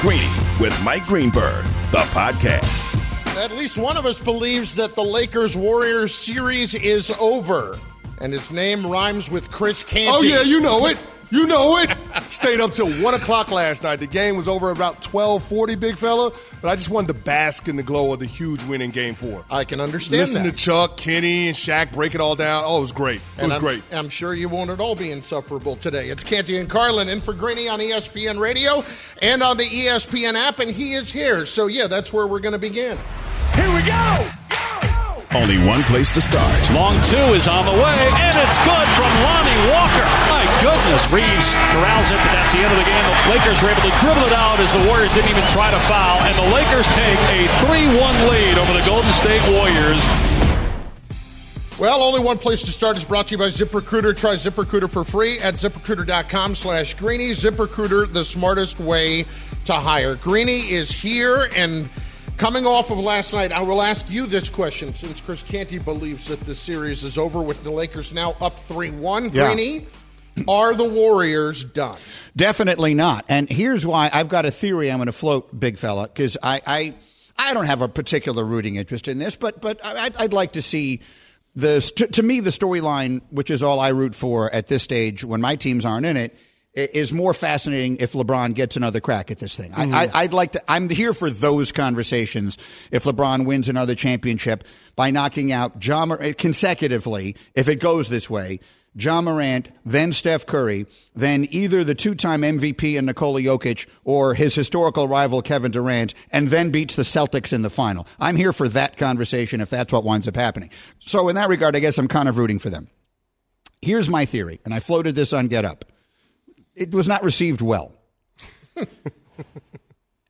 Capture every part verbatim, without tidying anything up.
Greeny with Mike Greenberg, the podcast. At least one of us believes that the Lakers-Warriors series is over, and his name rhymes with Chris Canty. Oh, yeah, you know it. You know it. Stayed up till one o'clock last night. The game was over about twelve forty, big fella, but I just wanted to bask in the glow of the huge win in game four. I can understand Listen that. to Chuck, Kenny, and Shaq break it all down. Oh, it was great. It and was I'm, great. I'm sure you won't at all be insufferable today. It's Canty and Carlin in for Greeny on E S P N Radio and on the E S P N app, and he is here. So, yeah, that's where we're going to begin. Here we go. Only one place to start. Long two is on the way, and it's good from Lonnie Walker. My goodness, Reeves corrals it, but that's the end of the game. The Lakers were able to dribble it out as the Warriors didn't even try to foul, and the Lakers take a three one lead over the Golden State Warriors. Well, only one place to start is brought to you by ZipRecruiter. Try ZipRecruiter for free at ZipRecruiter.com slash Greeny. ZipRecruiter, the smartest way to hire. Greeny is here, and coming off of last night, I will ask you this question, since Chris Canty believes that the series is over with the Lakers now up three one. Yeah. Greeny, are the Warriors done? Definitely not. And here's why. I've got a theory I'm going to float, big fella, because I, I I don't have a particular rooting interest in this, but but I'd, I'd like to see the to, to me the storyline, which is all I root for at this stage when my teams aren't in it, is more fascinating if LeBron gets another crack at this thing. Mm-hmm. I, I'd like to, I'm here for those conversations. If LeBron wins another championship by knocking out Ja Morant consecutively, if it goes this way, Ja Morant, then Steph Curry, then either the two-time M V P and Nikola Jokic or his historical rival Kevin Durant, and then beats the Celtics in the final. I'm here for that conversation if that's what winds up happening. So in that regard, I guess I'm kind of rooting for them. Here's my theory, and I floated this on Get Up. It was not received well.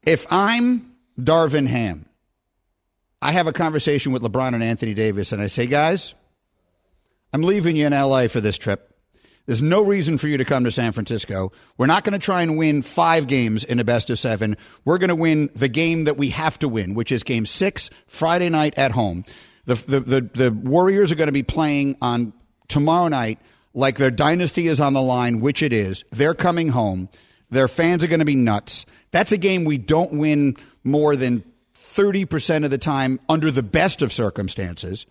If I'm Darvin Ham, I have a conversation with LeBron and Anthony Davis, and I say, guys, I'm leaving you in L A for this trip. There's no reason for you to come to San Francisco. We're not going to try and win five games in a best of seven. We're going to win the game that we have to win, which is game six, Friday night at home. The, the, the, the Warriors are going to be playing on tomorrow night like their dynasty is on the line, which it is. They're coming home. Their fans are going to be nuts. That's a game we don't win more than thirty percent of the time under the best of circumstances.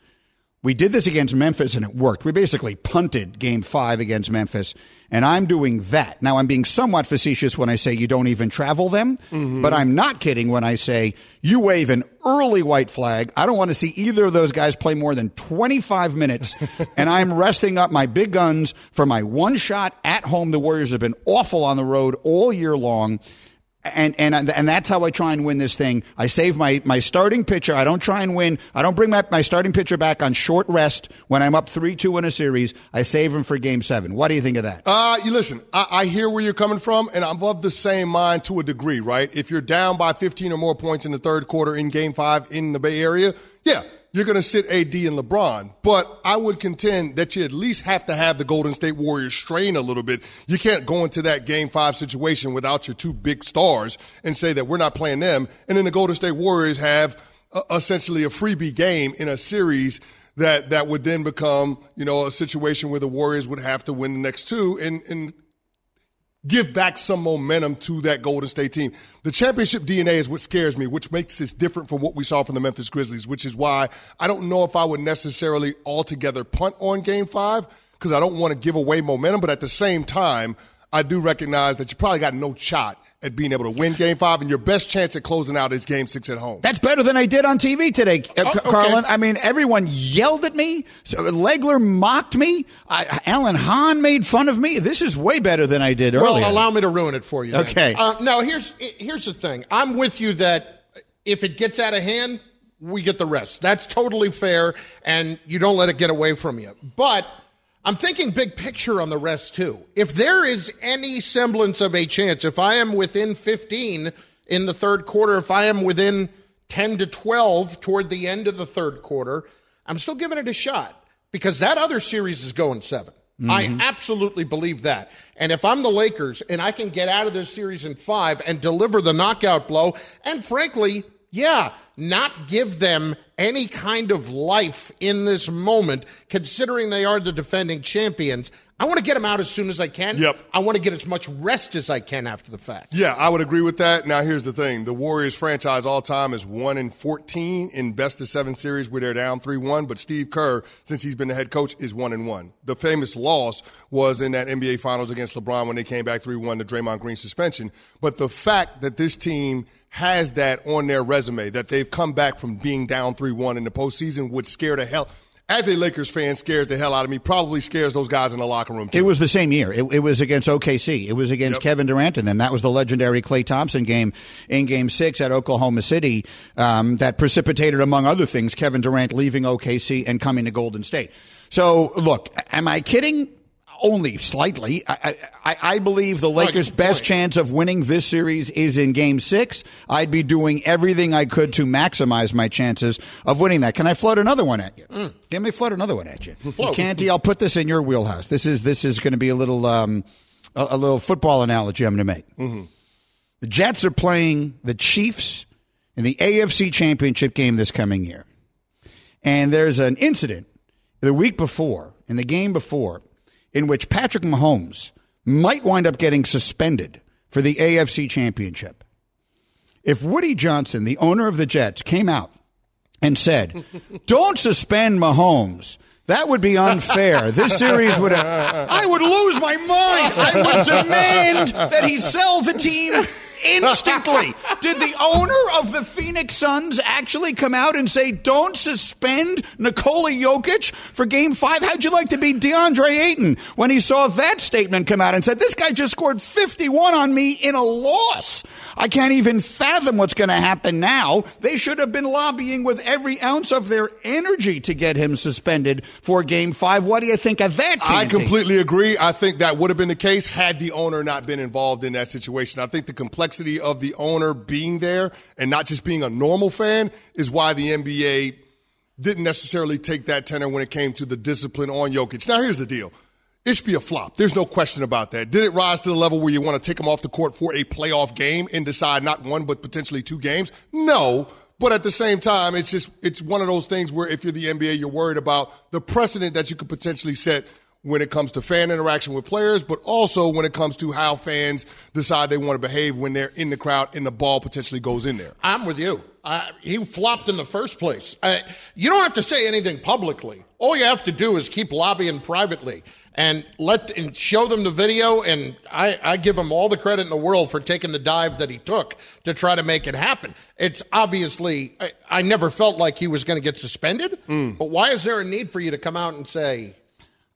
We did this against Memphis, and it worked. We basically punted game five against Memphis, and I'm doing that. Now, I'm being somewhat facetious when I say you don't even travel them, mm-hmm. but I'm not kidding when I say you wave an early white flag. I don't want to see either of those guys play more than twenty-five minutes, and I'm resting up my big guns for my one shot at home. The Warriors have been awful on the road all year long. And and and that's how I try and win this thing. I save my, my starting pitcher. I don't try and win. I don't bring my, my starting pitcher back on short rest when I'm up three two in a series. I save him for game seven. What do you think of that? Uh, you listen, I, I hear where you're coming from, and I'm of the same mind to a degree, right? If you're down by fifteen or more points in the third quarter in game five in the Bay Area, yeah, you're going to sit A D and LeBron. But I would contend that you at least have to have the Golden State Warriors strain a little bit. You can't go into that game five situation without your two big stars and say that we're not playing them. And then the Golden State Warriors have uh, essentially a freebie game in a series that, that would then become, you know, a situation where the Warriors would have to win the next two and, and give back some momentum to that Golden State team. The championship D N A is what scares me, which makes this different from what we saw from the Memphis Grizzlies, which is why I don't know if I would necessarily altogether punt on game five because I don't want to give away momentum. But at the same time, I do recognize that you probably got no shot at being able to win game five, and your best chance at closing out is game six at home. That's better than I did on T V today, oh, uh, okay. Carlin. I mean, everyone yelled at me. So Legler mocked me. I, Alan Hahn made fun of me. This is way better than I did earlier. Well, allow me to ruin it for you. Okay. Uh, no, here's here's the thing. I'm with you that if it gets out of hand, we get the rest. That's totally fair, and you don't let it get away from you. But I'm thinking big picture on the rest, too. If there is any semblance of a chance, if I am within fifteen in the third quarter, if I am within ten to twelve toward the end of the third quarter, I'm still giving it a shot because that other series is going seven. Mm-hmm. I absolutely believe that. And if I'm the Lakers and I can get out of this series in five and deliver the knockout blow, and frankly, yeah, not give them any kind of life in this moment, considering they are the defending champions. I want to get them out as soon as I can. Yep. I want to get as much rest as I can after the fact. Yeah, I would agree with that. Now, here's the thing. The Warriors franchise all-time is one and fourteen in best-of-seven series where they're down three one, but Steve Kerr, since he's been the head coach, is one and one. The famous loss was in that N B A Finals against LeBron when they came back three one to Draymond Green's suspension. But the fact that this team has that on their resume, that they've come back from being down three one in the postseason would scare the hell – as a Lakers fan, scares the hell out of me, probably scares those guys in the locker room, too. It was the same year. It, it was against O K C. It was against yep. Kevin Durant, and then that was the legendary Klay Thompson game in Game six at Oklahoma City um, that precipitated, among other things, Kevin Durant leaving O K C and coming to Golden State. So, look, am I kidding? Only slightly. I, I, I believe the Lakers' best chance of winning this series is in Game six. I'd be doing everything I could to maximize my chances of winning that. Can I float another one at you? Mm. Can I float another one at you? Canty, I'll put this in your wheelhouse. This is this is going to be a little um, a, a little football analogy I'm going to make. Mm-hmm. The Jets are playing the Chiefs in the A F C Championship game this coming year. And there's an incident the week before, in the game before, in which Patrick Mahomes might wind up getting suspended for the A F C Championship. If Woody Johnson, the owner of the Jets, came out and said, "Don't suspend Mahomes. That would be unfair. This series would have," I would lose my mind. I would demand that he sell the team instantly. Did the owner of the Phoenix Suns actually come out and say, "Don't suspend Nikola Jokic for Game five? How'd you like to be DeAndre Ayton when he saw that statement come out and said, "This guy just scored fifty-one on me in a loss. I can't even fathom what's going to happen now"? They should have been lobbying with every ounce of their energy to get him suspended for Game five. What do you think of that, Canty? I completely agree. I think that would have been the case had the owner not been involved in that situation. I think the complexity of the owner being there and not just being a normal fan is why the N B A didn't necessarily take that tenor when it came to the discipline on Jokic. Now, here's the deal. It should be a flop. There's no question about that. Did it rise to the level where you want to take him off the court for a playoff game and decide not one but potentially two games? No. But at the same time, it's just it's one of those things where if you're the N B A, you're worried about the precedent that you could potentially set when it comes to fan interaction with players, but also when it comes to how fans decide they want to behave when they're in the crowd and the ball potentially goes in there. I'm with you. Uh, he flopped in the first place. Uh, you don't have to say anything publicly. All you have to do is keep lobbying privately and let and show them the video, and I, I give him all the credit in the world for taking the dive that he took to try to make it happen. It's obviously, I, I never felt like he was going to get suspended, mm. but why is there a need for you to come out and say,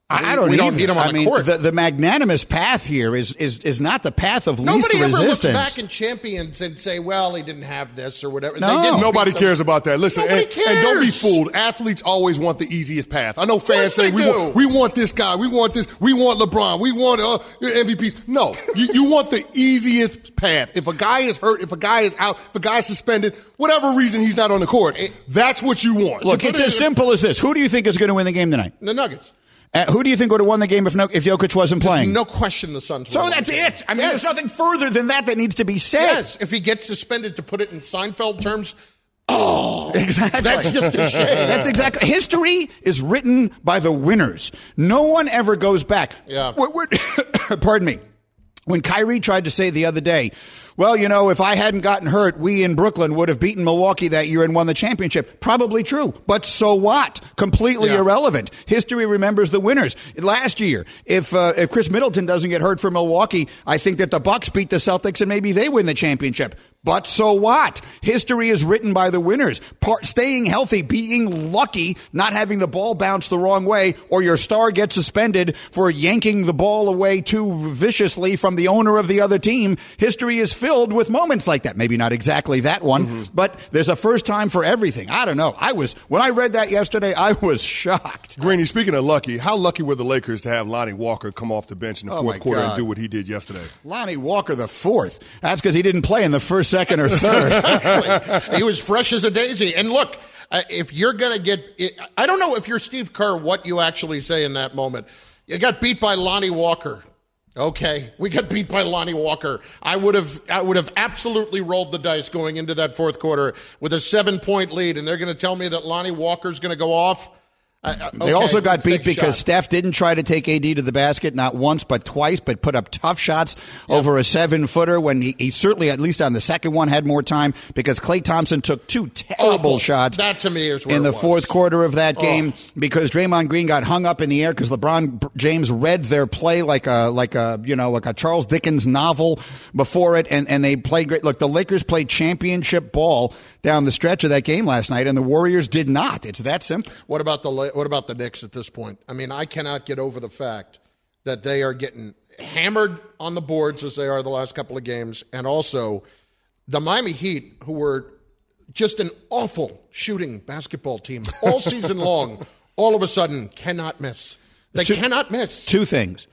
I don't, we don't need him on I the mean, court. The, the magnanimous path here is is is not the path of nobody least resistance. Nobody ever looks back in champions and say, "Well, he didn't have this" or whatever. No. They didn't. Nobody cares about that. Listen, and, and don't be fooled. Athletes always want the easiest path. I know fans yes, say, we want, we want this guy. We want this. We want LeBron. We want uh, M V Ps. No, you, you want the easiest path. If a guy is hurt, if a guy is out, if a guy is suspended, whatever reason he's not on the court, it, that's what you want. Look, it's it, as simple as this. Who do you think is going to win the game tonight? The Nuggets. Uh, who do you think would have won the game if no, if Jokic wasn't playing? No question the Suns would have won. So that's it. I mean, yes. There's nothing further than that that needs to be said. Yes, if he gets suspended, to put it in Seinfeld terms, oh, exactly. That's just a shame. That's exactly. History is written by the winners. No one ever goes back. Yeah. We're, we're, pardon me. When Kyrie tried to say the other day, "Well, you know, if I hadn't gotten hurt, we in Brooklyn would have beaten Milwaukee that year and won the championship." Probably true, but so what? Completely yeah. irrelevant. History remembers the winners. Last year, if uh, if Chris Middleton doesn't get hurt for Milwaukee, I think that the Bucks beat the Celtics and maybe they win the championship. But so what? History is written by the winners. Part, staying healthy, being lucky, not having the ball bounce the wrong way, or your star gets suspended for yanking the ball away too viciously from the owner of the other team. History is filled with moments like that. Maybe not exactly that one, mm-hmm. but there's a first time for everything. I don't know. I was when I read that yesterday, I was shocked. Greeny, speaking of lucky, how lucky were the Lakers to have Lonnie Walker come off the bench in the oh fourth quarter God. and do what he did yesterday? Lonnie Walker the fourth. That's because he didn't play in the first, second, or third. Exactly. He was fresh as a daisy. And look, uh, if you're going to get – I don't know if you're Steve Kerr, what you actually say in that moment. You got beat by Lonnie Walker. Okay, we got beat by Lonnie Walker. I would have I would have absolutely rolled the dice going into that fourth quarter with a seven-point lead, and they're going to tell me that Lonnie Walker's going to go off? Uh, okay, they also got beat because shot. Steph didn't try to take A D to the basket, not once but twice, but put up tough shots yep. over a seven-footer when he, he certainly, at least on the second one, had more time because Klay Thompson took two terrible Awful. shots that to me is in the was. fourth quarter of that game oh. because Draymond Green got hung up in the air because LeBron James read their play like a like a you know like a Charles Dickens novel before it, and, and they played great. Look, the Lakers played championship ball down the stretch of that game last night, and the Warriors did not. It's that simple. What about the La- What about the Knicks at this point? I mean, I cannot get over the fact that they are getting hammered on the boards as they are the last couple of games. And also, the Miami Heat, who were just an awful shooting basketball team all season long, all of a sudden cannot miss. They two, cannot miss. Two things.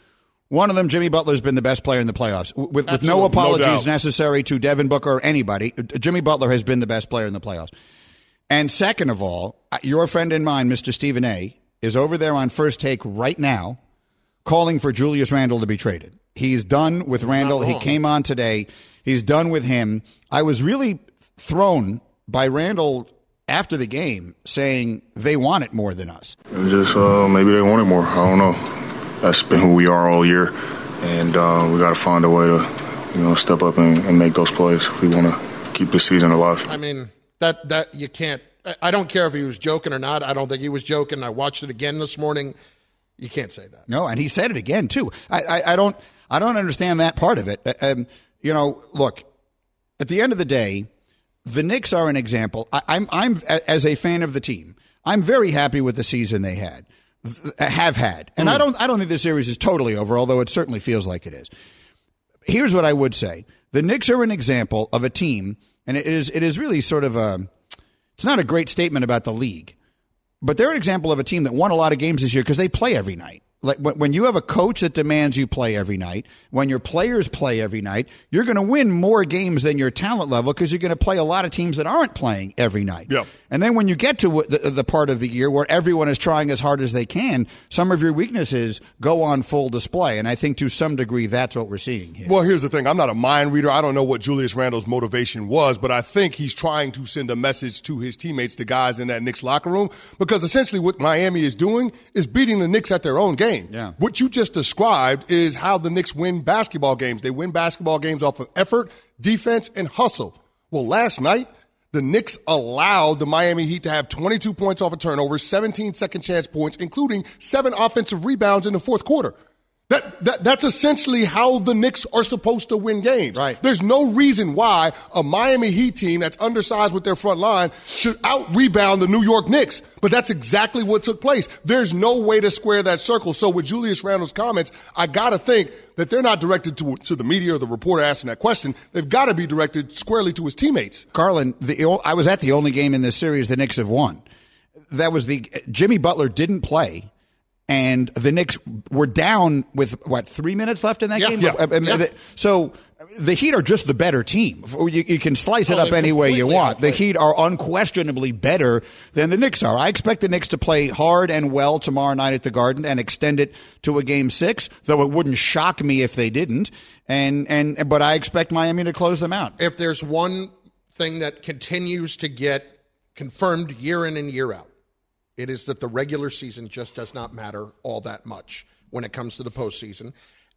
One of them, Jimmy Butler's been the best player in the playoffs. With, with no apologies no necessary to Devin Booker or anybody, Jimmy Butler has been the best player in the playoffs. And second of all, your friend and mine, Mister Stephen A., is over there on First Take right now calling for Julius Randle to be traded. He's done with Randle. He came on today. He's done with him. I was really thrown by Randle after the game saying they want it more than us. It was just uh, maybe they want it more. I don't know. That's been who we are all year, and uh, we got to find a way to, you know, step up and, and make those plays if we want to keep this season alive. I mean – That that you can't – I don't care if he was joking or not. I don't think he was joking. I watched it again this morning. You can't say that. No, and he said it again too. I, I, I don't I don't understand that part of it. Um, you know, look, at the end of the day, the Knicks are an example. I, I'm I'm as a fan of the team, I'm very happy with the season they had, have had. And mm. I don't I don't think this series is totally over, although it certainly feels like it is. Here's what I would say. The Knicks are an example of a team – and it is it is really sort of a – it's not a great statement about the league, but they're an example of a team that won a lot of games this year because they play every night. Like when you have a coach that demands you play every night, when your players play every night, you're going to win more games than your talent level because you're going to play a lot of teams that aren't playing every night. Yep. And then when you get to the, the part of the year where everyone is trying as hard as they can, some of your weaknesses go on full display. And I think to some degree that's what we're seeing here. Well, here's the thing. I'm not a mind reader. I don't know what Julius Randle's motivation was, but I think he's trying to send a message to his teammates, the guys in that Knicks locker room, because essentially what Miami is doing is beating the Knicks at their own game. Yeah. What you just described is how the Knicks win basketball games. They win basketball games off of effort, defense, and hustle. Well, last night, the Knicks allowed the Miami Heat to have twenty-two points off a turnover, seventeen second chance points, including seven offensive rebounds in the fourth quarter. That, that that's essentially how the Knicks are supposed to win games. Right. There's no reason why a Miami Heat team that's undersized with their front line should out-rebound the New York Knicks. But that's exactly what took place. There's no way to square that circle. So with Julius Randle's comments, I got to think that they're not directed to to the media or the reporter asking that question. They've got to be directed squarely to his teammates. Carlin, the, I was at the only game in this series the Knicks have won. That was the Jimmy Butler didn't play. And the Knicks were down with, what, three minutes left in that yeah, game? Yeah, I mean, yeah. So the Heat are just the better team. You, you can slice it well, up any way you want. The Heat are unquestionably better than the Knicks are. I expect the Knicks to play hard and well tomorrow night at the Garden and extend it to a game six, though it wouldn't shock me if they didn't. And and But I expect Miami to close them out. If there's one thing that continues to get confirmed year in and year out, it is that the regular season just does not matter all that much when it comes to the postseason.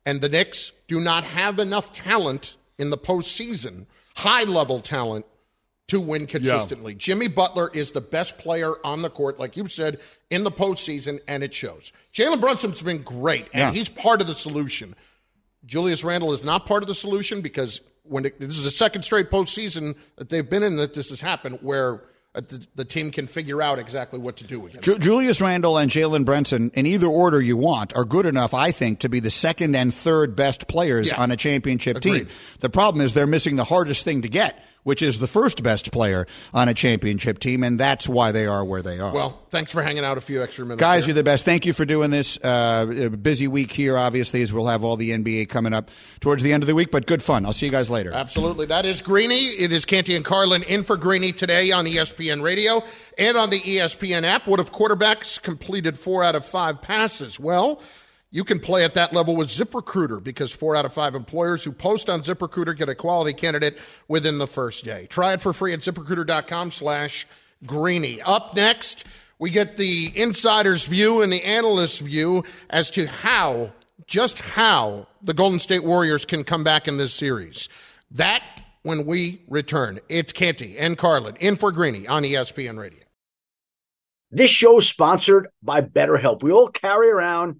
And the Knicks do not have enough talent in the postseason, high-level talent, to win consistently. Yeah. Jimmy Butler is the best player on the court, like you said, in the postseason, and it shows. Jalen Brunson's been great, and yeah. he's part of the solution. Julius Randle is not part of the solution because when it, this is the second straight postseason that they've been in that this has happened, where the, the team can figure out exactly what to do with him. Ju- Julius Randle and Jalen Brunson, in either order you want, are good enough, I think, to be the second and third best players yeah. on a championship Agreed. team. The problem is they're missing the hardest thing to get, which is the first best player on a championship team, and that's why they are where they are. Well, thanks for hanging out a few extra minutes. Guys, there. You're the best. Thank you for doing this. Uh, busy week here, obviously, as we'll have all the N B A coming up towards the end of the week, but good fun. I'll see you guys later. Absolutely. That is Greeny. It is Canty and Carlin in for Greeny today on E S P N Radio and on the E S P N app. What if quarterbacks completed four out of five passes? Well, you can play at that level with ZipRecruiter, because four out of five employers who post on ZipRecruiter get a quality candidate within the first day. Try it for free at ZipRecruiter.com slash Greeny. Up next, we get the insider's view and the analyst's view as to how, just how, the Golden State Warriors can come back in this series. That when we return. It's Canty and Carlin in for Greeny on E S P N Radio. This show is sponsored by BetterHelp. We all carry around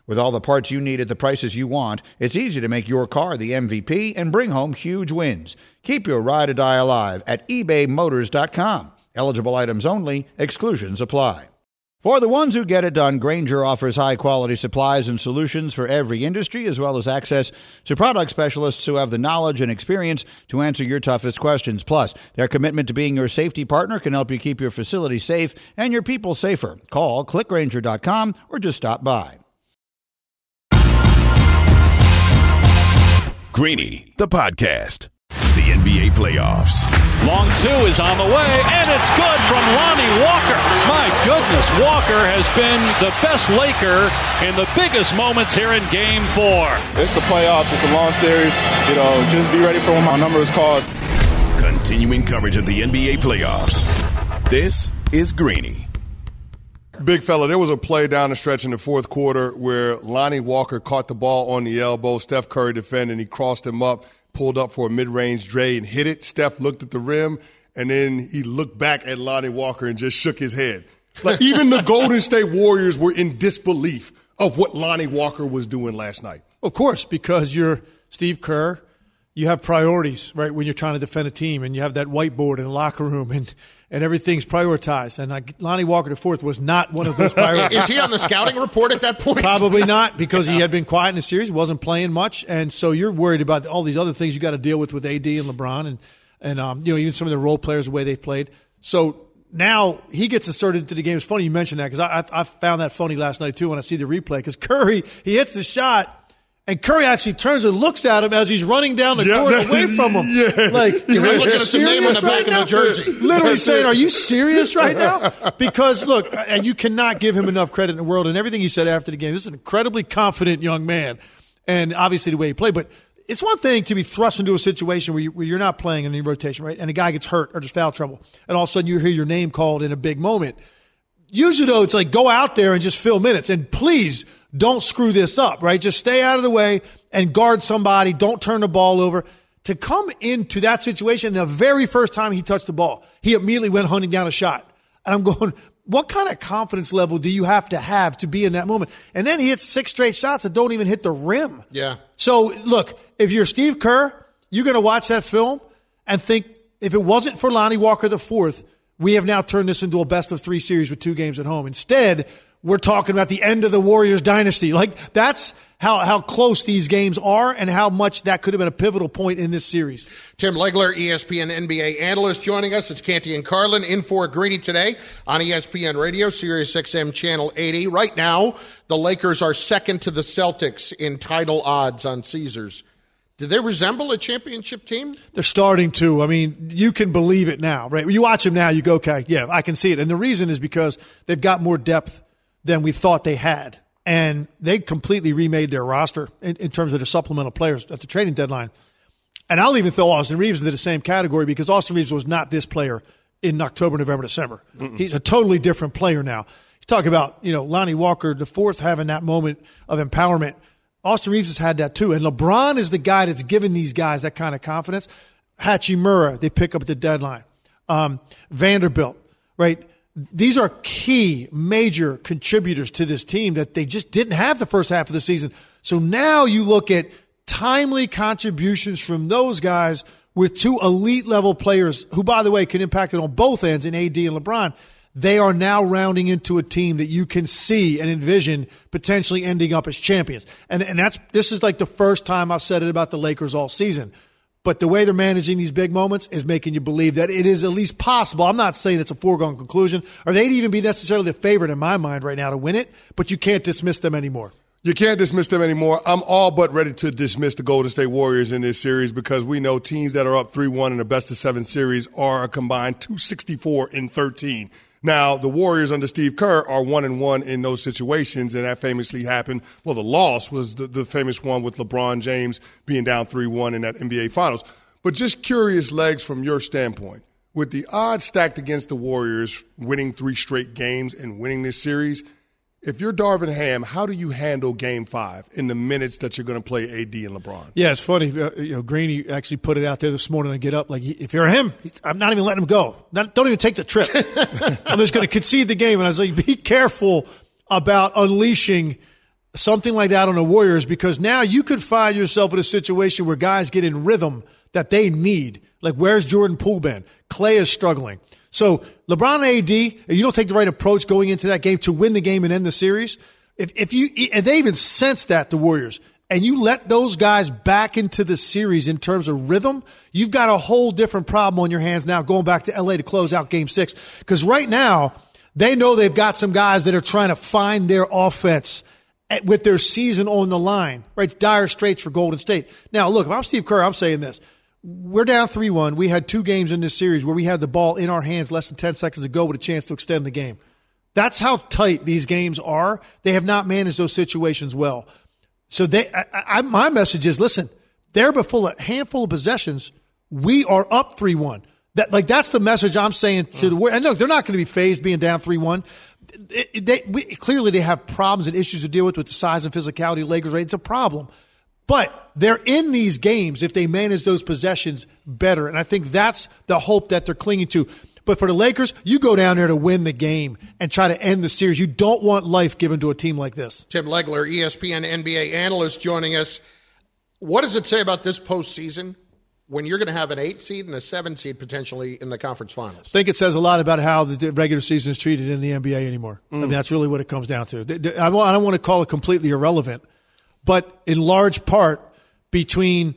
With all the parts you need at the prices you want, it's easy to make your car the M V P and bring home huge wins. Keep your ride or die alive at ebay motors dot com. Eligible items only. Exclusions apply. For the ones who get it done, Grainger offers high-quality supplies and solutions for every industry, as well as access to product specialists who have the knowledge and experience to answer your toughest questions. Plus, their commitment to being your safety partner can help you keep your facility safe and your people safer. Call, click grainger dot com, or just stop by. Greeny, the podcast. The N B A playoffs. Long two is on the way, and it's good from Lonnie Walker. My goodness, Walker has been the best Laker in the biggest moments here in Game four. It's the playoffs. It's a long series. You know, just be ready for when my number is called. Continuing coverage of the N B A playoffs. This is Greeny. Big fella, there was a play down the stretch in the fourth quarter where Lonnie Walker caught the ball on the elbow. Steph Curry defended, and he crossed him up. Pulled up for a mid-range Dre and hit it. Steph looked at the rim, and then he looked back at Lonnie Walker and just shook his head. Like, even the Golden State Warriors were in disbelief of what Lonnie Walker was doing last night. Of course, because you're Steve Kerr, you have priorities, right, when you're trying to defend a team, and you have that whiteboard in the locker room, and and everything's prioritized. And I, Lonnie Walker the fourth was not one of those priorities. Is he on the scouting report at that point? Probably not, because yeah. he had been quiet in the series, wasn't playing much. And so you're worried about all these other things you got to deal with with A D and LeBron and, and um, you know, even some of the role players, the way they've played. So now he gets inserted into the game. It's funny you mentioned that, because I, I, I found that funny last night too when I see the replay, because Curry, he hits the shot. And Curry actually turns and looks at him as he's running down the court yeah, away from him. Yeah. Like, he was looking at the name on the back of the jersey. Literally saying, are you serious right now? Because, look, and you cannot give him enough credit in the world. And everything he said after the game, this is an incredibly confident young man. And obviously the way he played. But it's one thing to be thrust into a situation where, you, where you're not playing in any rotation, right? And a guy gets hurt or just foul trouble. And all of a sudden you hear your name called in a big moment. usually, though, it's like go out there and just fill minutes. And please don't screw this up, right? Just stay out of the way and guard somebody. Don't turn the ball over. To come into that situation, the very first time he touched the ball, he immediately went hunting down a shot. And I'm going, what kind of confidence level do you have to have to be in that moment? And then he hits six straight shots that don't even hit the rim. Yeah. So, look, if you're Steve Kerr, you're going to watch that film and think, if it wasn't for Lonnie Walker the fourth, we have now turned this into a best-of-three series with two games at home. Instead, we're talking about the end of the Warriors dynasty. Like, that's how, how close these games are and how much that could have been a pivotal point in this series. Tim Legler, E S P N N B A analyst, joining us. It's Canty and Carlin in for Greeny today on E S P N Radio, Sirius X M Channel eighty. Right now, the Lakers are second to the Celtics in title odds on Caesars. Do they resemble a championship team? They're starting to. I mean, you can believe it now, right? You watch them now, you go, okay, yeah, I can see it. And the reason is because they've got more depth than we thought they had. And they completely remade their roster in, in terms of the supplemental players at the trading deadline. And I'll even throw Austin Reeves into the same category, because Austin Reeves was not this player in October, November, December. Mm-mm. He's a totally different player now. You talk about, you know, Lonnie Walker the fourth having that moment of empowerment. Austin Reeves has had that too. And LeBron is the guy that's given these guys that kind of confidence. Hachimura, they pick up at the deadline. Um, Vanderbilt, right? These are key, major contributors to this team that they just didn't have the first half of the season. So now you look at timely contributions from those guys with two elite-level players who, by the way, can impact it on both ends in A D and LeBron. They are now rounding into a team that you can see and envision potentially ending up as champions. And and that's this is like the first time I've said it about the Lakers all season. But the way they're managing these big moments is making you believe that it is at least possible. I'm not saying it's a foregone conclusion, or they'd even be necessarily the favorite in my mind right now to win it, but you can't dismiss them anymore. You can't dismiss them anymore. I'm all but ready to dismiss the Golden State Warriors in this series, because we know teams that are up three one in the best-of-seven series are a combined two sixty-four and thirteen. Now, the Warriors under Steve Kerr are one and one in those situations, and that famously happened. Well, the loss was the, the famous one with LeBron James being down three one in that N B A Finals. But just curious, Legs, from your standpoint, with the odds stacked against the Warriors winning three straight games and winning this series, if you're Darvin Ham, how do you handle Game five in the minutes that you're going to play A D and LeBron? Yeah, it's funny. Uh, you know, Greeny actually put it out there this morning. I get up like, if you're him, I'm not even letting him go. Not, don't even take the trip. I'm just going to concede the game. And I was like, be careful about unleashing something like that on the Warriors, because now you could find yourself in a situation where guys get in rhythm that they need. Like, where's Jordan Poole been? Clay is struggling. So LeBron and A D, if you don't take the right approach going into that game to win the game and end the series, if if you and they even sense that, the Warriors, and you let those guys back into the series in terms of rhythm, you've got a whole different problem on your hands now going back to L A to close out Game six. Because right now, they know they've got some guys that are trying to find their offense at, with their season on the line. Right? It's dire straits for Golden State. Now, look, if I'm Steve Kerr, I'm saying this. We're down three one. We had two games in this series where we had the ball in our hands less than ten seconds ago with a chance to extend the game. That's how tight these games are. They have not managed those situations well. So they, I, I, my message is, listen, they're before a handful of possessions. We are up three one. That, like, that's the message I'm saying to the Warriors. And look, they're not going to be phased being down three one. They, they, we, clearly, they have problems and issues to deal with with the size and physicality of Lakers, right? It's a problem. But they're in these games if they manage those possessions better. And I think that's the hope that they're clinging to. But for the Lakers, you go down there to win the game and try to end the series. You don't want life given to a team like this. Tim Legler, E S P N N B A analyst, joining us. What does it say about this postseason when you're going to have an eight seed and a seven seed potentially in the conference finals? I think it says a lot about how the regular season is treated in the N B A anymore. Mm. I mean, that's really what it comes down to. I don't want to call it completely irrelevant, but in large part between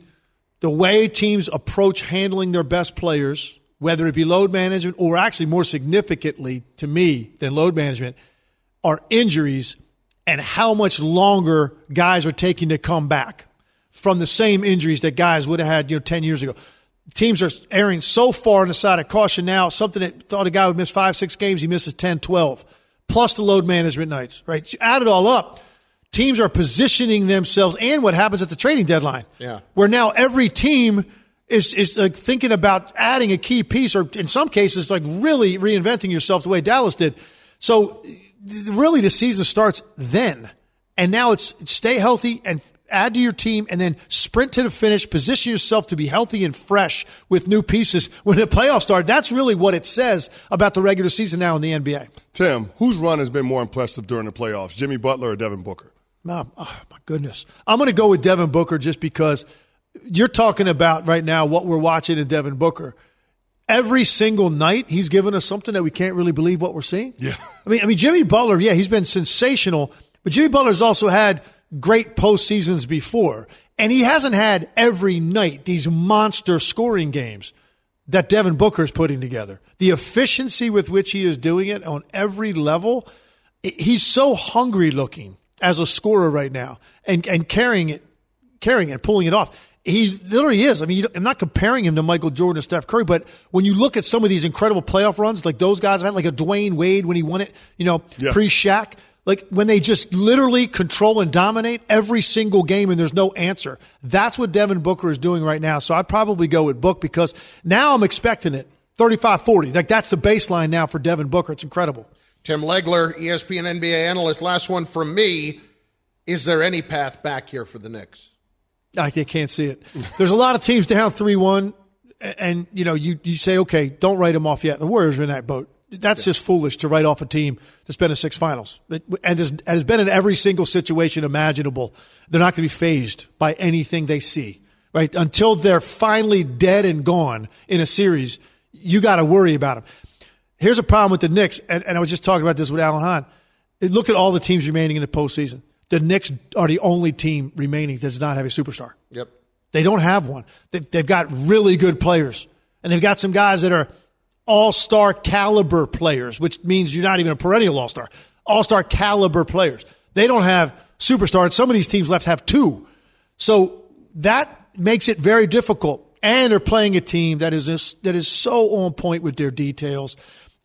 the way teams approach handling their best players, whether it be load management or actually more significantly to me than load management, are injuries and how much longer guys are taking to come back from the same injuries that guys would have had, you know, ten years ago. Teams are erring so far on the side of caution now, something that thought a guy would miss five, six games, he misses ten, twelve, plus the load management nights, right? You add it all up. Teams are positioning themselves, and what happens at the trading deadline, yeah, where now every team is is like thinking about adding a key piece, or in some cases, like really reinventing yourself the way Dallas did. So really the season starts then. And now it's stay healthy and add to your team and then sprint to the finish, position yourself to be healthy and fresh with new pieces when the playoffs start. That's really what it says about the regular season now in the N B A. Tim, whose run has been more impressive during the playoffs, Jimmy Butler or Devin Booker? No, oh, my goodness. I'm going to go with Devin Booker just because you're talking about right now what we're watching in Devin Booker. Every single night, he's given us something that we can't really believe what we're seeing. Yeah, I mean, I mean, Jimmy Butler, yeah, he's been sensational, but Jimmy Butler's also had great postseasons before, and he hasn't had every night these monster scoring games that Devin Booker's putting together. The efficiency with which he is doing it on every level, he's so hungry looking as a scorer right now, and and carrying it, carrying it, pulling it off. He literally is. I mean, I'm not comparing him to Michael Jordan and Steph Curry, but when you look at some of these incredible playoff runs, like those guys have had, like a Dwayne Wade when he won it, you know, yeah. pre-Shaq, like when they just literally control and dominate every single game and there's no answer. That's what Devin Booker is doing right now. So I'd probably go with Book because now I'm expecting it, thirty-five forty. Like that's the baseline now for Devin Booker. It's incredible. Tim Legler, E S P N N B A analyst. Last one from me. Is there any path back here for the Knicks? I can't see it. There's a lot of teams down three one, and you know you, you say, okay, don't write them off yet. The Warriors are in that boat. That's yeah. just foolish to write off a team that's been in six finals and has been in every single situation imaginable. They're not going to be phased by anything they see, right? Until they're finally dead and gone in a series, you got to worry about them. Here's a problem with the Knicks, and, and I was just talking about this with Alan Hahn. Look at all the teams remaining in the postseason. The Knicks are the only team remaining that does not have a superstar. Yep. They don't have one. They've, they've got really good players. And they've got some guys that are all-star caliber players, which means you're not even a perennial all-star. All-star caliber players. They don't have superstars. Some of these teams left have two. So that makes it very difficult. And they're playing a team that is just, that is so on point with their details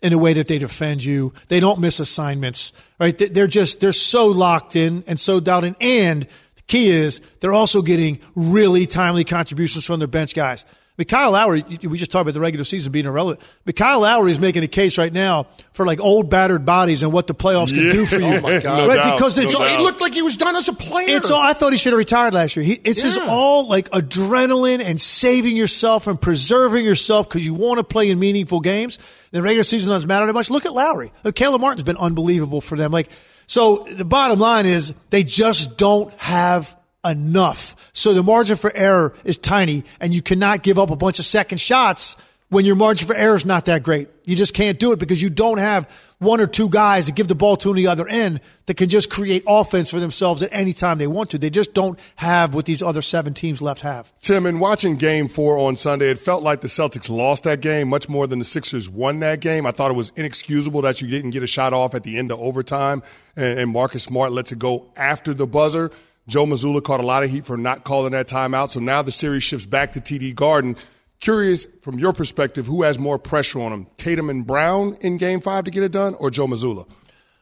in a way that they defend you. They don't miss assignments, right? They're just, they're so locked in and so doubting. And the key is they're also getting really timely contributions from their bench guys. I mean, Kyle Lowry, we just talked about the regular season being irrelevant, but Kyle Lowry is making a case right now for like old battered bodies and what the playoffs can yeah. do for you. Oh my God. No right? doubt, because it's no all, it looked like he was done as a player. It's all, I thought he should have retired last year. He, it's yeah. just all like adrenaline and saving yourself and preserving yourself because you want to play in meaningful games. The regular season doesn't matter that much. Look at Lowry. Look, Caleb Martin's been unbelievable for them. Like, so the bottom line is they just don't have enough. So the margin for error is tiny, and you cannot give up a bunch of second shots when your margin for error is not that great. You just can't do it because you don't have one or two guys that give the ball to on the other end that can just create offense for themselves at any time they want to. They just don't have what these other seven teams left have. Tim, in watching Game four on Sunday, it felt like the Celtics lost that game much more than the Sixers won that game. I thought it was inexcusable that you didn't get a shot off at the end of overtime, and Marcus Smart lets it go after the buzzer. Joe Mazzulla caught a lot of heat for not calling that timeout, so now the series shifts back to T D Garden. Curious, from your perspective, who has more pressure on him, Tatum and Brown in Game five to get it done or Joe Mazzulla?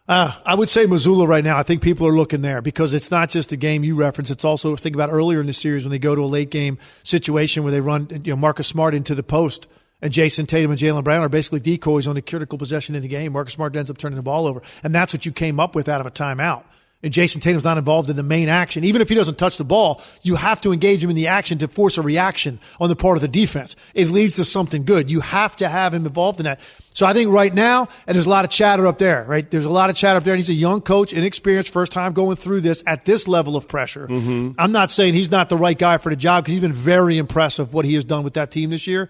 Uh, I would say Mazzulla right now. I think people are looking there because it's not just the game you reference. It's also, think about earlier in the series when they go to a late-game situation where they run you know, Marcus Smart into the post and Jason Tatum and Jaylen Brown are basically decoys on the critical possession in the game. Marcus Smart ends up turning the ball over, and that's what you came up with out of a timeout. And Jason Tatum's not involved in the main action. Even if he doesn't touch the ball, you have to engage him in the action to force a reaction on the part of the defense. It leads to something good. You have to have him involved in that. So I think right now, and there's a lot of chatter up there, right? There's a lot of chatter up there, and he's a young coach, inexperienced, first time going through this at this level of pressure. Mm-hmm. I'm not saying he's not the right guy for the job because he's been very impressive what he has done with that team this year.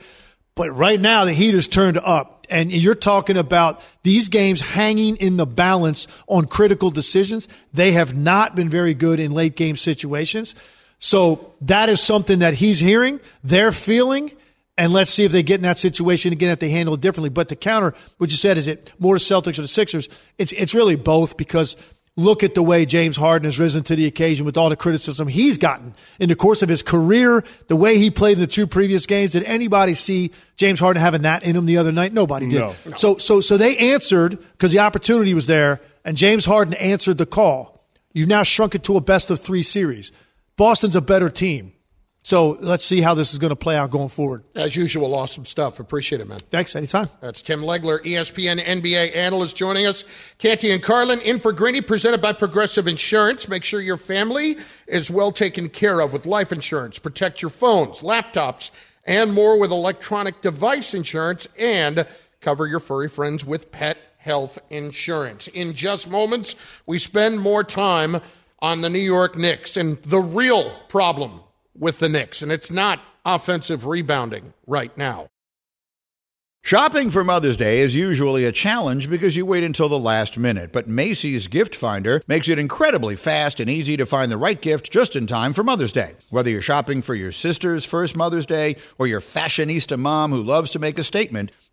But right now, the heat is turned up, and you're talking about these games hanging in the balance on critical decisions. They have not been very good in late-game situations. So that is something that he's hearing, they're feeling, and let's see if they get in that situation again, if they handle it differently. But to counter what you said, is it more the Celtics or the Sixers? It's it's really both because look at the way James Harden has risen to the occasion with all the criticism he's gotten in the course of his career, the way he played in the two previous games. Did anybody see James Harden having that in him the other night? Nobody did. No, no. So, so, so they answered because the opportunity was there, and James Harden answered the call. You've now shrunk it to a best of three series. Boston's a better team. So let's see how this is going to play out going forward. As usual, awesome stuff. Appreciate it, man. Thanks. Anytime. That's Tim Legler, E S P N N B A analyst, joining us. Canty and Carlin in for Greeny, presented by Progressive Insurance. Make sure your family is well taken care of with life insurance. Protect your phones, laptops, and more with electronic device insurance, and cover your furry friends with pet health insurance. In just moments, we spend more time on the New York Knicks and the real problem with the Knicks, and it's not offensive rebounding right now. Shopping for Mother's Day is usually a challenge because you wait until the last minute, but Macy's Gift Finder makes it incredibly fast and easy to find the right gift just in time for Mother's Day. Whether you're shopping for your sister's first Mother's Day or your fashionista mom who loves to make a statement,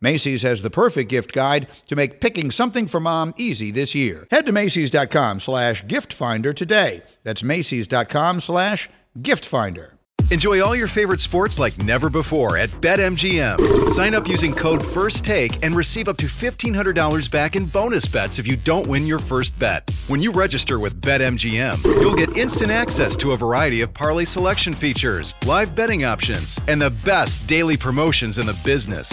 Macy's has the perfect gift guide to make picking something for mom easy this year. Head to Macy's.com slash gift finder today. That's Macy's.com slash gift finder. Enjoy all your favorite sports like never before at BetMGM. Sign up using code FIRSTTAKE and receive up to fifteen hundred dollars back in bonus bets if you don't win your first bet. When you register with BetMGM, you'll get instant access to a variety of parlay selection features, live betting options, and the best daily promotions in the business.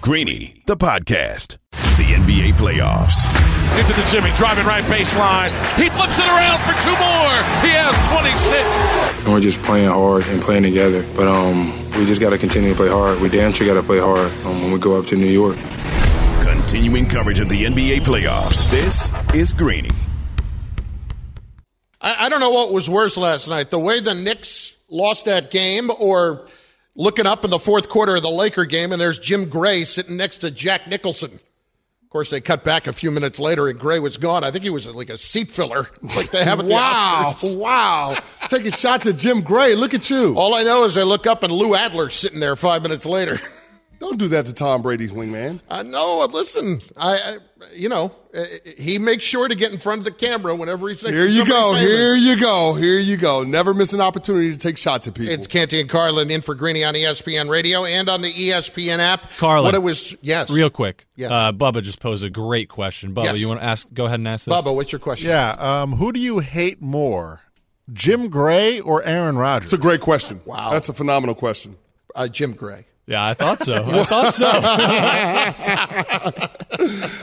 Greeny, the podcast. The N B A playoffs. Into the Jimmy, driving right baseline. He flips it around for two more. He has twenty-six. We're just playing hard and playing together. But um, we just got to continue to play hard. We damn sure got to play hard um, when we go up to New York. Continuing coverage of the N B A playoffs. This is Greeny. I, I don't know what was worse last night, the way the Knicks lost that game or looking up in the fourth quarter of the Laker game, and there's Jim Gray sitting next to Jack Nicholson. Of course, they cut back a few minutes later, and Gray was gone. I think he was like a seat filler. It's like they have at wow, the Oscars. Wow, wow. Taking shots at Jim Gray. Look at you. All I know is I look up, and Lou Adler's sitting there five minutes later. Don't do that to Tom Brady's wingman. I know. Listen, I, I you know, he makes sure to get in front of the camera whenever he's next to somebody famous. Here you go. Here you go. Never miss an opportunity to take shots at people. It's Canty and Carlin in for Greeny on E S P N Radio and on the E S P N app. Carlin, what it was, yes, real quick. Yes, uh, Bubba just posed a great question. Bubba, yes. You want to ask? Go ahead and ask this. Bubba, what's your question? Yeah. Um, who do you hate more, Jim Gray or Aaron Rodgers? It's a great question. Wow, that's a phenomenal question. Uh, Jim Gray. Yeah, I thought so. I thought so.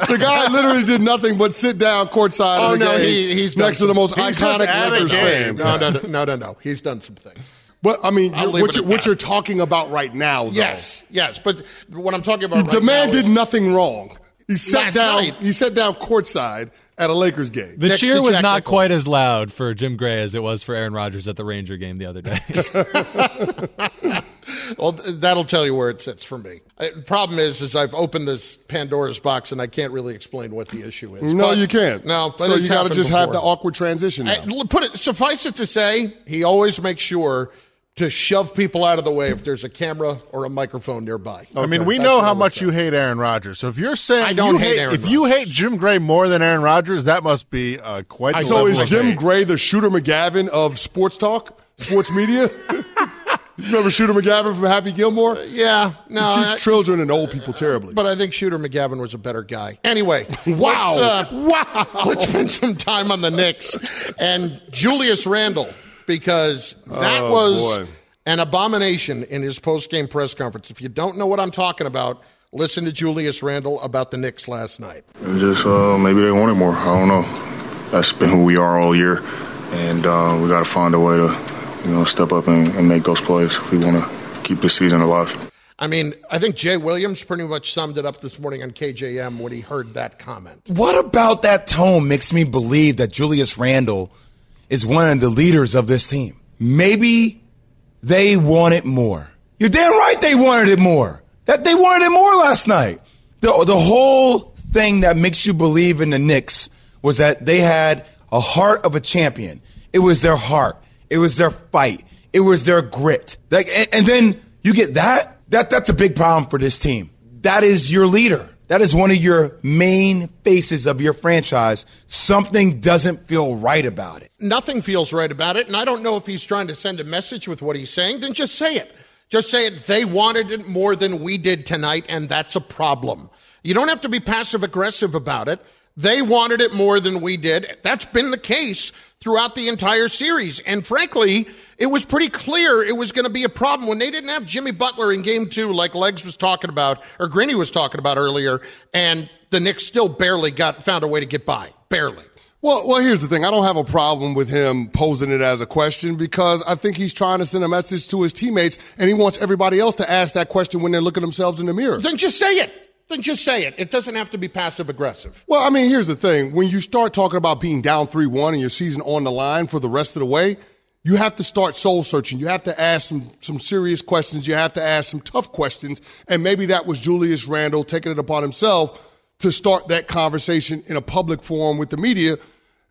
The guy literally did nothing but sit down courtside. Oh, of the no, game. He, he's next to the most he's iconic Lakers fan. No, no, no, no, no. He's done some things. But, I mean, you're, what, you're, what you're talking about right now, though. Yes, yes. But what I'm talking about right now, the man did nothing wrong. He sat down, he sat down courtside at a Lakers game. The Next cheer was not Nicholson. Quite as loud for Jim Gray as it was for Aaron Rodgers at the Ranger game the other day. Well, that'll tell you where it sits for me. I, problem is, is I've opened this Pandora's box and I can't really explain what the issue is. No, but, you can't. No, but so you got to just before. have the awkward transition. I, put it suffice it to say, he always makes sure to shove people out of the way if there's a camera or a microphone nearby. Okay, I mean, we know how much you hate Aaron Rodgers. So if you're saying I don't you hate, hate Aaron if Rodgers. You hate Jim Gray more than Aaron Rodgers, that must be uh, quite. I, so is Jim hate. Gray the Shooter McGavin of sports talk, sports media? You remember Shooter McGavin from Happy Gilmore? Uh, yeah. No, he treats children and old people terribly. But I think Shooter McGavin was a better guy. Anyway. Wow. Let's, uh, wow. Let's spend some time on the Knicks and Julius Randle, because that oh, was boy. an abomination in his post-game press conference. If you don't know what I'm talking about, listen to Julius Randle about the Knicks last night. Just uh, maybe they wanted more. I don't know. That's been who we are all year, and uh, we got to find a way to You know, step up and, and make those plays if we want to keep this season alive. I mean, I think Jay Williams pretty much summed it up this morning on K J M when he heard that comment. What about that tone makes me believe that Julius Randle is one of the leaders of this team? Maybe they wanted more. You're damn right they wanted it more. That they wanted it more last night. The, the whole thing that makes you believe in the Knicks was that they had a heart of a champion. It was their heart. It was their fight. It was their grit. Like, and, and then you get that? That that's a big problem for this team. That is your leader. That is one of your main faces of your franchise. Something doesn't feel right about it. Nothing feels right about it, and I don't know if he's trying to send a message with what he's saying. Then just say it. Just say it. They wanted it more than we did tonight, and that's a problem. You don't have to be passive-aggressive about it. They wanted it more than we did. That's been the case throughout the entire series. And frankly, it was pretty clear it was going to be a problem when they didn't have Jimmy Butler in game two, like Legs was talking about, or Greeny was talking about earlier, and the Knicks still barely got found a way to get by. Barely. Well, well, here's the thing. I don't have a problem with him posing it as a question because I think he's trying to send a message to his teammates, and he wants everybody else to ask that question when they're looking themselves in the mirror. Then just say it. Then just say it. It doesn't have to be passive-aggressive. Well, I mean, here's the thing. When you start talking about being down three one and your season on the line for the rest of the way, you have to start soul-searching. You have to ask some, some serious questions. You have to ask some tough questions. And maybe that was Julius Randle taking it upon himself to start that conversation in a public forum with the media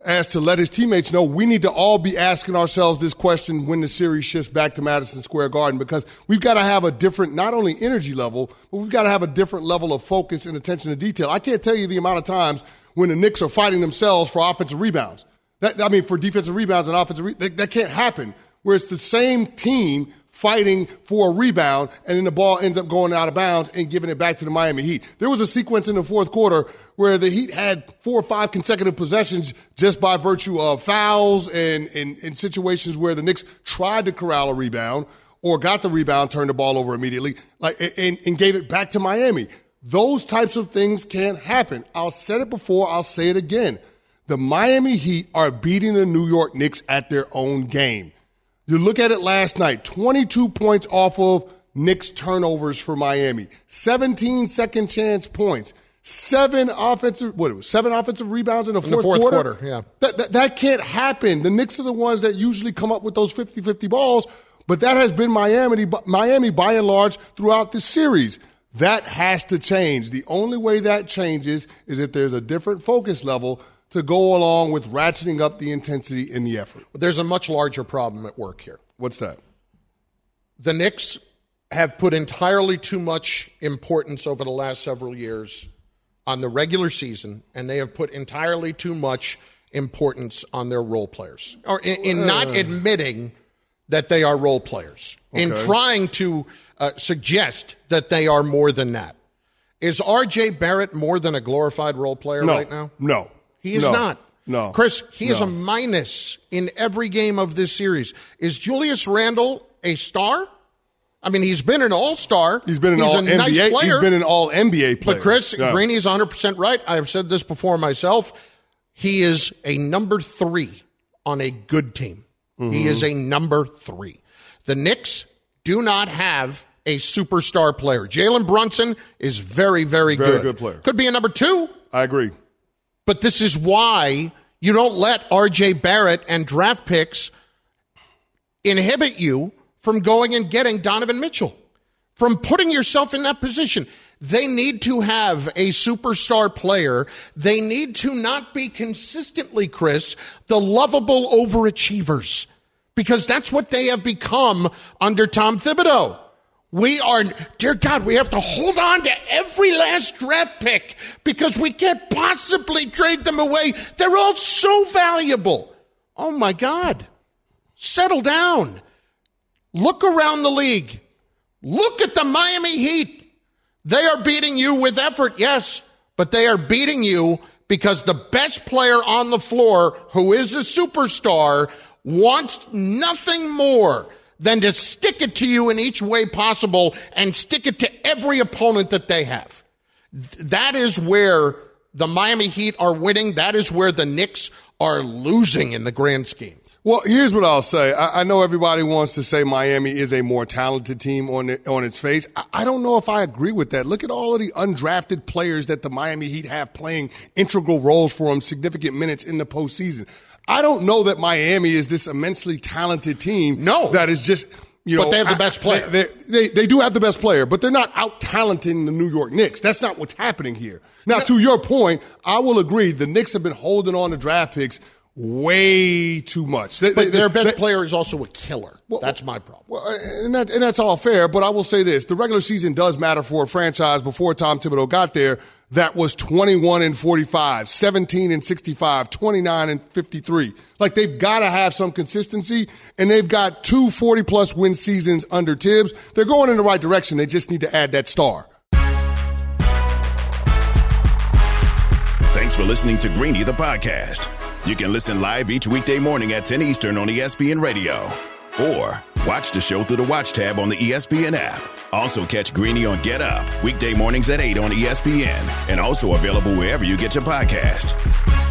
as to let his teammates know we need to all be asking ourselves this question when the series shifts back to Madison Square Garden, because we've got to have a different, not only energy level, but we've got to have a different level of focus and attention to detail. I can't tell you the amount of times when the Knicks are fighting themselves for offensive rebounds. That, I mean, for defensive rebounds and offensive re- that, that can't happen, where it's the same team fighting for a rebound, and then the ball ends up going out of bounds and giving it back to the Miami Heat. There was a sequence in the fourth quarter where the Heat had four or five consecutive possessions just by virtue of fouls and in situations where the Knicks tried to corral a rebound or got the rebound, turned the ball over immediately, like and, and gave it back to Miami. Those types of things can't happen. I'll said it before, I'll say it again. The Miami Heat are beating the New York Knicks at their own game. You look at it last night, twenty-two points off of Knicks turnovers for Miami, seventeen second chance points, seven offensive what it was, seven offensive rebounds in the fourth, in the fourth quarter? quarter. Yeah, that, that that can't happen. The Knicks are the ones that usually come up with those fifty-fifty balls, but that has been Miami, Miami by and large throughout the series. That has to change. The only way that changes is if there's a different focus level to go along with ratcheting up the intensity and the effort. But there's a much larger problem at work here. What's that? The Knicks have put entirely too much importance over the last several years on the regular season, and they have put entirely too much importance on their role players, or in, in not admitting that they are role players, okay. in trying to uh, suggest that they are more than that. Is R J. Barrett more than a glorified role player no, right now? No. He is no, not. No. Chris, he no. is a minus in every game of this series. Is Julius Randle a star? I mean, he's been an all-star. He's been an he's all N B A nice player. He's been an all N B A player. But Chris, yeah. Greeny is one hundred percent right. I've said this before myself. He is a number three on a good team. Mm-hmm. He is a number three. The Knicks do not have a superstar player. Jalen Brunson is very, very, very good. Very good player. Could be a number two. I agree. But this is why you don't let R J. Barrett and draft picks inhibit you from going and getting Donovan Mitchell. from putting yourself in that position. They need to have a superstar player. They need to not be consistently, Chris, the lovable overachievers, because that's what they have become under Tom Thibodeau. We are, dear God, we have to hold on to every last draft pick because we can't possibly trade them away. They're all so valuable. Oh, my God. Settle down. Look around the league. Look at the Miami Heat. They are beating you with effort, yes, but they are beating you because the best player on the floor, who is a superstar, wants nothing more than to stick it to you in each way possible and stick it to every opponent that they have. That is where the Miami Heat are winning. That is where the Knicks are losing in the grand scheme. Well, here's what I'll say. I, I know everybody wants to say Miami is a more talented team on the, on its face. I, I don't know if I agree with that. Look at all of the undrafted players that the Miami Heat have playing integral roles for them, significant minutes in the postseason. I don't know that Miami is this immensely talented team. No. That is just, you know. But they have the best player. I, they, they, they do have the best player, but they're not out-talenting the New York Knicks. That's not what's happening here. Now, no. To your point, I will agree the Knicks have been holding on to draft picks way too much. They, but they, their best they, player is also a killer. Well, that's my problem. Well, and, that, and that's all fair, but I will say this. The regular season does matter for a franchise before Tom Thibodeau got there. That was twenty-one and forty-five, seventeen and sixty-five, twenty-nine and fifty-three. Like, they've got to have some consistency, and they've got two forty-plus win seasons under Tibbs. They're going in the right direction. They just need to add that star. Thanks for listening to Greeny, the podcast. You can listen live each weekday morning at ten Eastern on E S P N Radio, or watch the show through the Watch tab on the E S P N app. Also catch Greeny on Get Up, weekday mornings at eight on E S P N, and also available wherever you get your podcast.